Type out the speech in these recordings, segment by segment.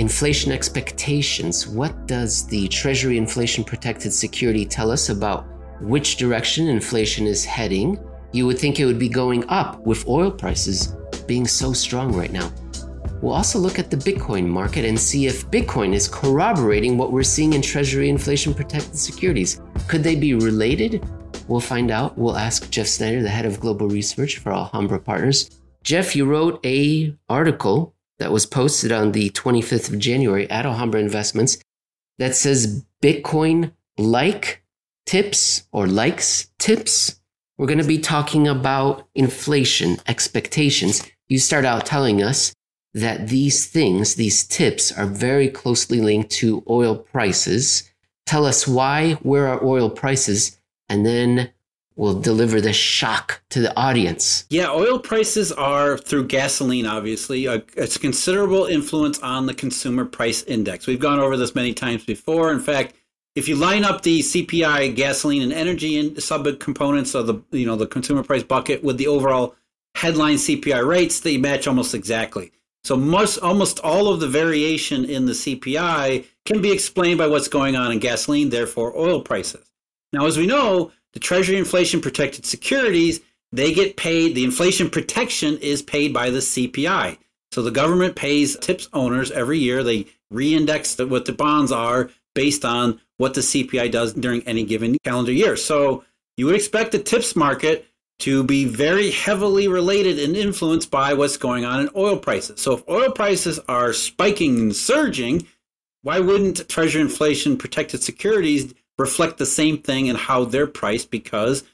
Inflation expectations. What does the Treasury inflation-protected security tell us about which direction inflation is heading? You would think it would be going up with oil prices being so strong right now. We'll also look at the Bitcoin market and see if Bitcoin is corroborating what we're seeing in Treasury inflation-protected securities. Could they be related? We'll find out. We'll ask Jeff Snyder, the head of global research for Alhambra Partners. Jeff, you wrote an article that was posted on the 25th of January at Alhambra Investments that says Bitcoin like tips or likes tips. We're going to be talking about inflation expectations. You start out telling us that these things, these tips, are very closely linked to oil prices. Tell us why, where are oil prices, and then will deliver the shock to the audience. Yeah, oil prices are, through gasoline, obviously, it's a considerable influence on the consumer price index. We've gone over this many times before. In fact, if you line up the CPI, gasoline, and energy and sub-components of the, you know, the consumer price bucket with the overall headline CPI rates, they match almost exactly. So almost all of the variation in the CPI can be explained by what's going on in gasoline, therefore oil prices. Now, as we know, the Treasury inflation-protected securities, they get paid, the inflation protection is paid by the CPI. So the government pays TIPS owners every year. They reindex what the bonds are based on what the CPI does during any given calendar year. So you would expect the TIPS market to be very heavily related and influenced by what's going on in oil prices. So if oil prices are spiking and surging, why wouldn't Treasury inflation-protected securities reflect the same thing in how they're priced? Because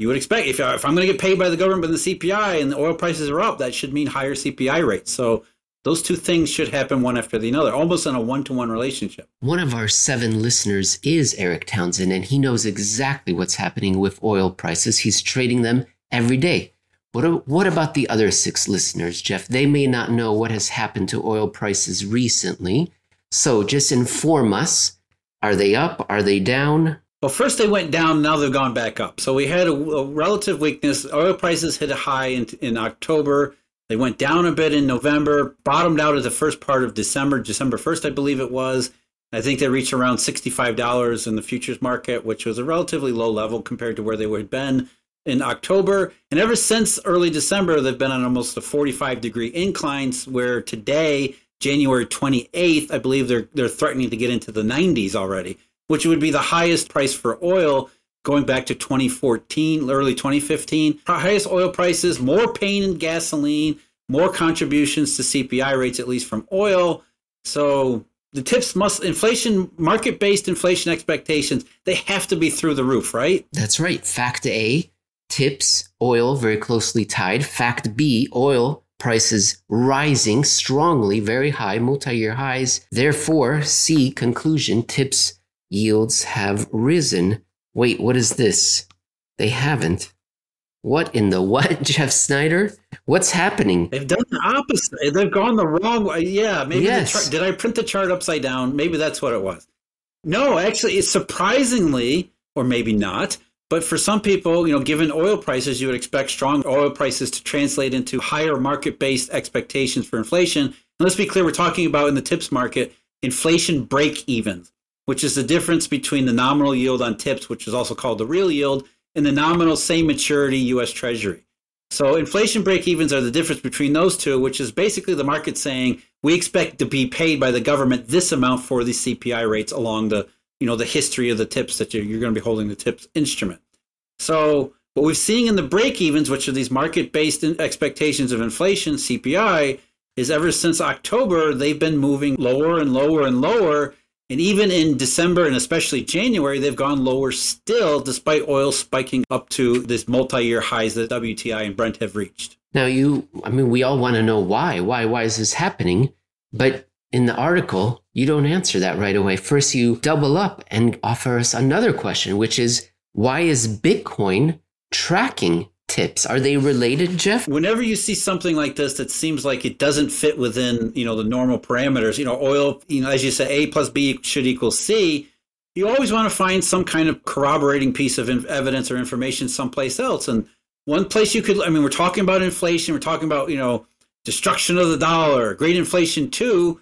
you would expect, if I'm going to get paid by the government and the CPI and the oil prices are up, that should mean higher CPI rates. So those two things should happen one after the other, almost in a one-to-one relationship. One of our 7 listeners is Eric Townsend, and he knows exactly what's happening with oil prices. He's trading them every day. What about the other 6 listeners, Jeff? They may not know what has happened to oil prices recently. So just inform us. Are they up? Are they down? Well, first they went down. Now they've gone back up. So we had a relative weakness. Oil prices hit a high in October. They went down a bit in November, bottomed out at the first part of December, December 1st, I believe it was. I think they reached around $65 in the futures market, which was a relatively low level compared to where they had been in October. And ever since early December, they've been on almost a 45-degree incline, where today, January 28th, I believe they're threatening to get into the 90s already, which would be the highest price for oil going back to 2014, early 2015. Our highest oil prices, more pain in gasoline, more contributions to CPI rates, at least from oil. So the tips must, inflation, market-based inflation expectations, they have to be through the roof, right? That's right. Fact A, tips, oil, very closely tied. Fact B, oil prices rising strongly, very high, multi-year highs. Therefore, C, conclusion, TIPS yields have risen. Wait, what is this? They haven't. What in the what, Jeff Snyder? What's happening? They've done the opposite. They've gone the wrong way. Yeah, maybe yes. Did I print the chart upside down? Maybe that's what it was. No, actually, it's surprisingly, or maybe not, but for some people, you know, given oil prices, you would expect strong oil prices to translate into higher market-based expectations for inflation. And let's be clear, we're talking about in the TIPS market, inflation break-evens, which is the difference between the nominal yield on TIPS, which is also called the real yield, and the nominal same maturity U.S. Treasury. So inflation break-evens are the difference between those two, which is basically the market saying, we expect to be paid by the government this amount for the CPI rates along the, you know, the history of the TIPS that you're going to be holding the TIPS instrument. So what we're seeing in the break-evens, which are these market-based expectations of inflation, CPI, is ever since October, they've been moving lower and lower and lower. And even in December and especially January, they've gone lower still, despite oil spiking up to this multi-year highs that WTI and Brent have reached. Now, we all want to know why is this happening? But in the article, you don't answer that right away. First, you double up and offer us another question, which is, why is Bitcoin tracking tips? Are they related, Jeff? Whenever you see something like this that seems like it doesn't fit within, you know, the normal parameters, you know, oil, you know, as you say, A plus B should equal C, you always want to find some kind of corroborating piece of evidence or information someplace else. And one place you could, I mean, we're talking about inflation, we're talking about, you know, destruction of the dollar, great inflation too.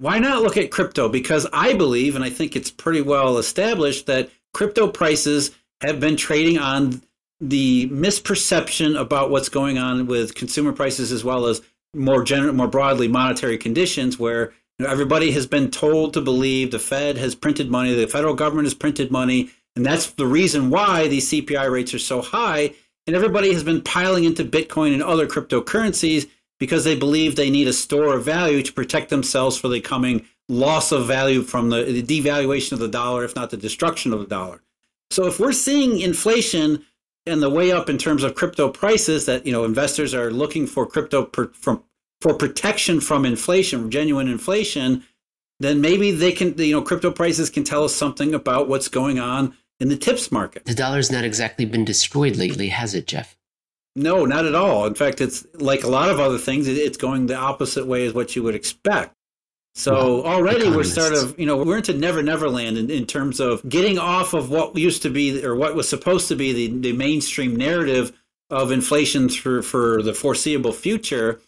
why not look at crypto? Because I believe, and I think it's pretty well established, that crypto prices have been trading on the misperception about what's going on with consumer prices, as well as more broadly monetary conditions, where everybody has been told to believe the Fed has printed money, the federal government has printed money, and that's the reason why these CPI rates are so high. And everybody has been piling into Bitcoin and other cryptocurrencies because they believe they need a store of value to protect themselves for the coming loss of value from the devaluation of the dollar, if not the destruction of the dollar. So if we're seeing inflation and the way up in terms of crypto prices, that, you know, investors are looking for crypto for protection from inflation, genuine inflation, then maybe they can, you know, crypto prices can tell us something about what's going on in the TIPS market. The dollar's not exactly been destroyed lately, has it, Jeff? No, not at all. In fact, it's like a lot of other things, it's going the opposite way as what you would expect. So already economists, we're sort of, you know, we're into never, never land in terms of getting off of what used to be, or what was supposed to be, the mainstream narrative of inflation for the foreseeable future.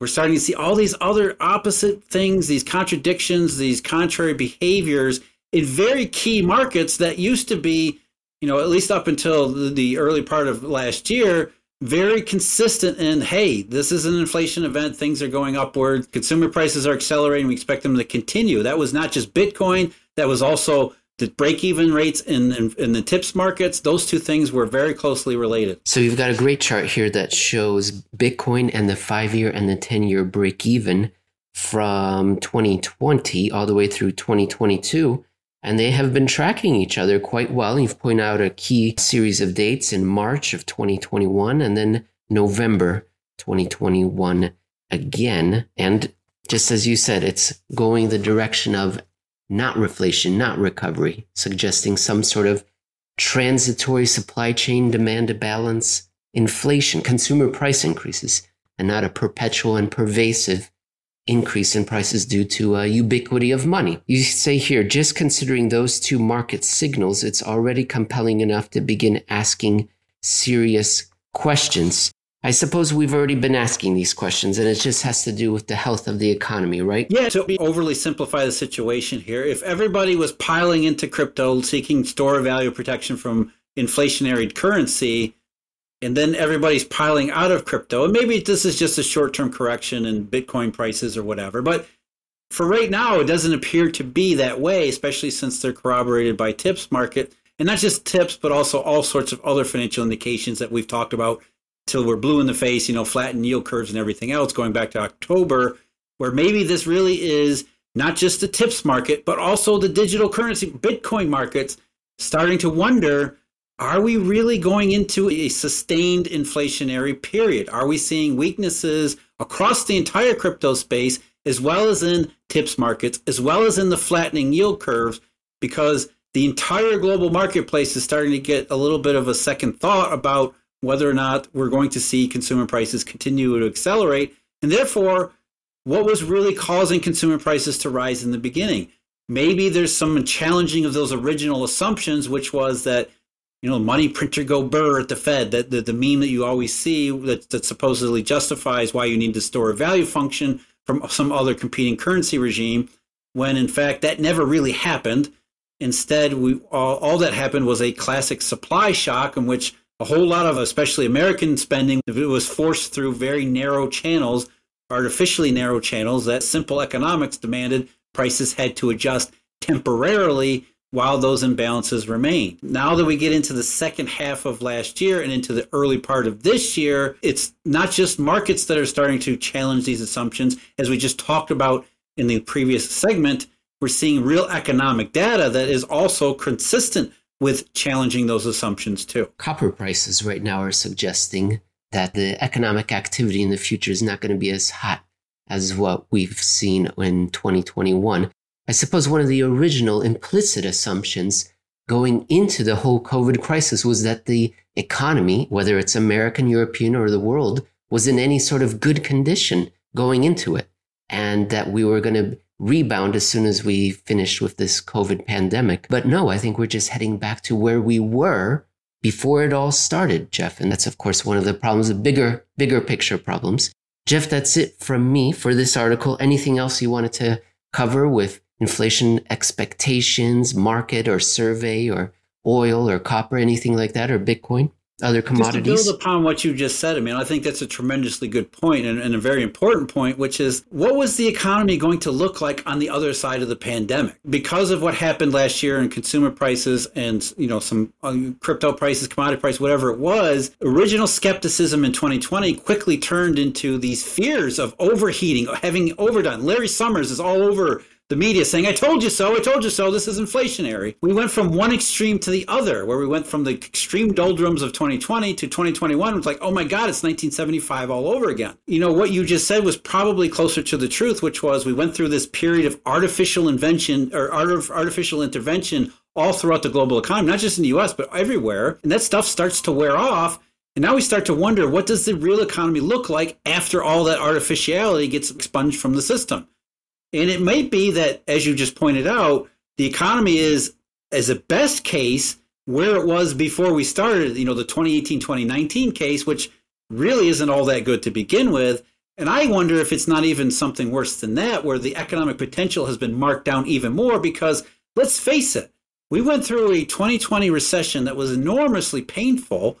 We're starting to see all these other opposite things, these contradictions, these contrary behaviors in very key markets that used to be, you know, at least up until the early part of last year, very consistent in, hey, this is an inflation event, things are going upward, consumer prices are accelerating, we expect them to continue. That was not just Bitcoin, that was also the break-even rates in the TIPS markets. Those two things were very closely related. So you've got a great chart here that shows Bitcoin and the 5-year and the 10-year break-even from 2020 all the way through 2022. And they have been tracking each other quite well. You've pointed out a key series of dates in March of 2021 and then November 2021 again. And just as you said, it's going the direction of not reflation, not recovery, suggesting some sort of transitory supply chain demand to balance inflation, consumer price increases, and not a perpetual and pervasive increase in prices due to ubiquity of money. You say here, just considering those two market signals, it's already compelling enough to begin asking serious questions. I suppose we've already been asking these questions, and it just has to do with the health of the economy, right? Yeah, to overly simplify the situation here, if everybody was piling into crypto, seeking store of value protection from inflationary currency, and then everybody's piling out of crypto, and maybe this is just a short-term correction in Bitcoin prices or whatever, but for right now, it doesn't appear to be that way, especially since they're corroborated by TIPS market, and not just TIPS, but also all sorts of other financial indications that we've talked about till we're blue in the face, you know, flattened yield curves and everything else, going back to October, where maybe this really is not just the TIPS market, but also the digital currency, Bitcoin markets, starting to wonder, are we really going into a sustained inflationary period? Are we seeing weaknesses across the entire crypto space, as well as in TIPS markets, as well as in the flattening yield curves? Because the entire global marketplace is starting to get a little bit of a second thought about whether or not we're going to see consumer prices continue to accelerate. And therefore, what was really causing consumer prices to rise in the beginning? Maybe there's some challenging of those original assumptions, which was that, you know, money printer go burr at the Fed, that the meme that you always see that supposedly justifies why you need to store a value function from some other competing currency regime, when in fact that never really happened. Instead, all that happened was a classic supply shock in which a whole lot of, especially American spending, it was forced through very narrow channels, artificially narrow channels that simple economics demanded. Prices had to adjust temporarily while those imbalances remain. Now that we get into the second half of last year and into the early part of this year, it's not just markets that are starting to challenge these assumptions. As we just talked about in the previous segment, we're seeing real economic data that is also consistent with challenging those assumptions too. Copper prices right now are suggesting that the economic activity in the future is not going to be as hot as what we've seen in 2021. I suppose one of the original implicit assumptions going into the whole COVID crisis was that the economy, whether it's American, European, or the world, was in any sort of good condition going into it, and that we were going to rebound as soon as we finished with this COVID pandemic. But no, I think we're just heading back to where we were before it all started, Jeff. And that's, of course, one of the problems, the bigger picture problems. Jeff, that's it from me for this article. Anything else you wanted to cover with inflation expectations, market or survey or oil or copper, anything like that, or Bitcoin, other commodities? Just to build upon what you just said, I mean, I think that's a tremendously good point and a very important point, which is what was the economy going to look like on the other side of the pandemic? Because of what happened last year in consumer prices and, you know, some crypto prices, commodity price, whatever it was, original skepticism in 2020 quickly turned into these fears of overheating, having overdone. Larry Summers is all over the media saying, I told you so, this is inflationary. We went from one extreme to the other, where we went from the extreme doldrums of 2020 to 2021. It's like, oh my God, it's 1975 all over again. You know, what you just said was probably closer to the truth, which was we went through this period of artificial intervention all throughout the global economy, not just in the US, but everywhere. And that stuff starts to wear off. And now we start to wonder, what does the real economy look like after all that artificiality gets expunged from the system? And it might be that, as you just pointed out, the economy is, as a best case, where it was before we started, you know, the 2018-2019 case, which really isn't all that good to begin with. And I wonder if it's not even something worse than that, where the economic potential has been marked down even more, because let's face it, we went through a 2020 recession that was enormously painful.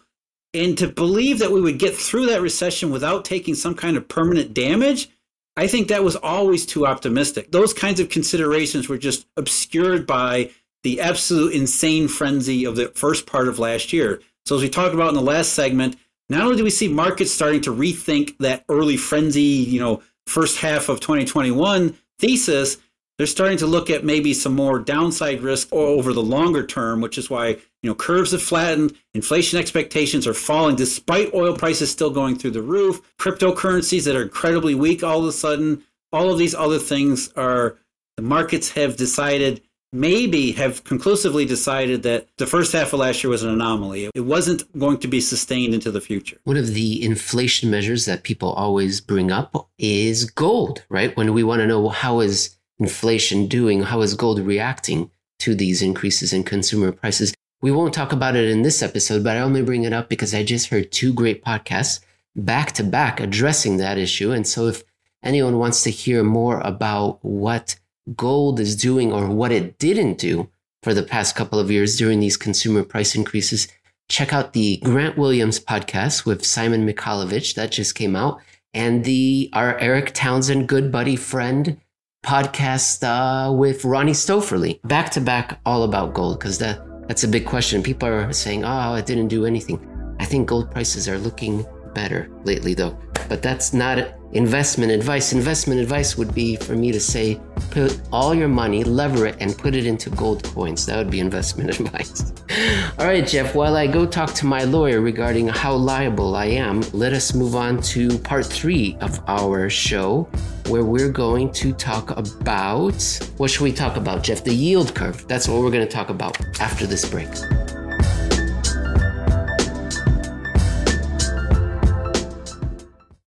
And to believe that we would get through that recession without taking some kind of permanent damage, I think that was always too optimistic. Those kinds of considerations were just obscured by the absolute insane frenzy of the first part of last year. So as we talked about in the last segment, not only do we see markets starting to rethink that early frenzy, you know, first half of 2021 thesis, they're starting to look at maybe some more downside risk over the longer term, which is why, you know, curves have flattened, inflation expectations are falling despite oil prices still going through the roof, cryptocurrencies that are incredibly weak all of a sudden, all of these other things are, the markets have decided, maybe have conclusively decided that the first half of last year was an anomaly. It wasn't going to be sustained into the future. One of the inflation measures that people always bring up is gold, right? When we want to know how is inflation doing? How is gold reacting to these increases in consumer prices? We won't talk about it in this episode, but I only bring it up because I just heard two great podcasts back to back addressing that issue. And so if anyone wants to hear more about what gold is doing or what it didn't do for the past couple of years during these consumer price increases, check out the Grant Williams podcast with Simon Mikalovich that just came out, and our Eric Townsend, good buddy friend, podcast with Ronnie Stoferly, back to back, all about gold, because that's a big question. People are saying, oh, it didn't do anything. I think gold prices are looking better lately, though. But that's not investment advice. Investment advice would be for me to say, put all your money, lever it, and put it into gold coins. That would be investment advice. All right, Jeff, while I go talk to my lawyer regarding how liable I am, let us move on to part 3 of our show, where we're going to talk about, what should we talk about, Jeff? The yield curve. That's what we're going to talk about after this break.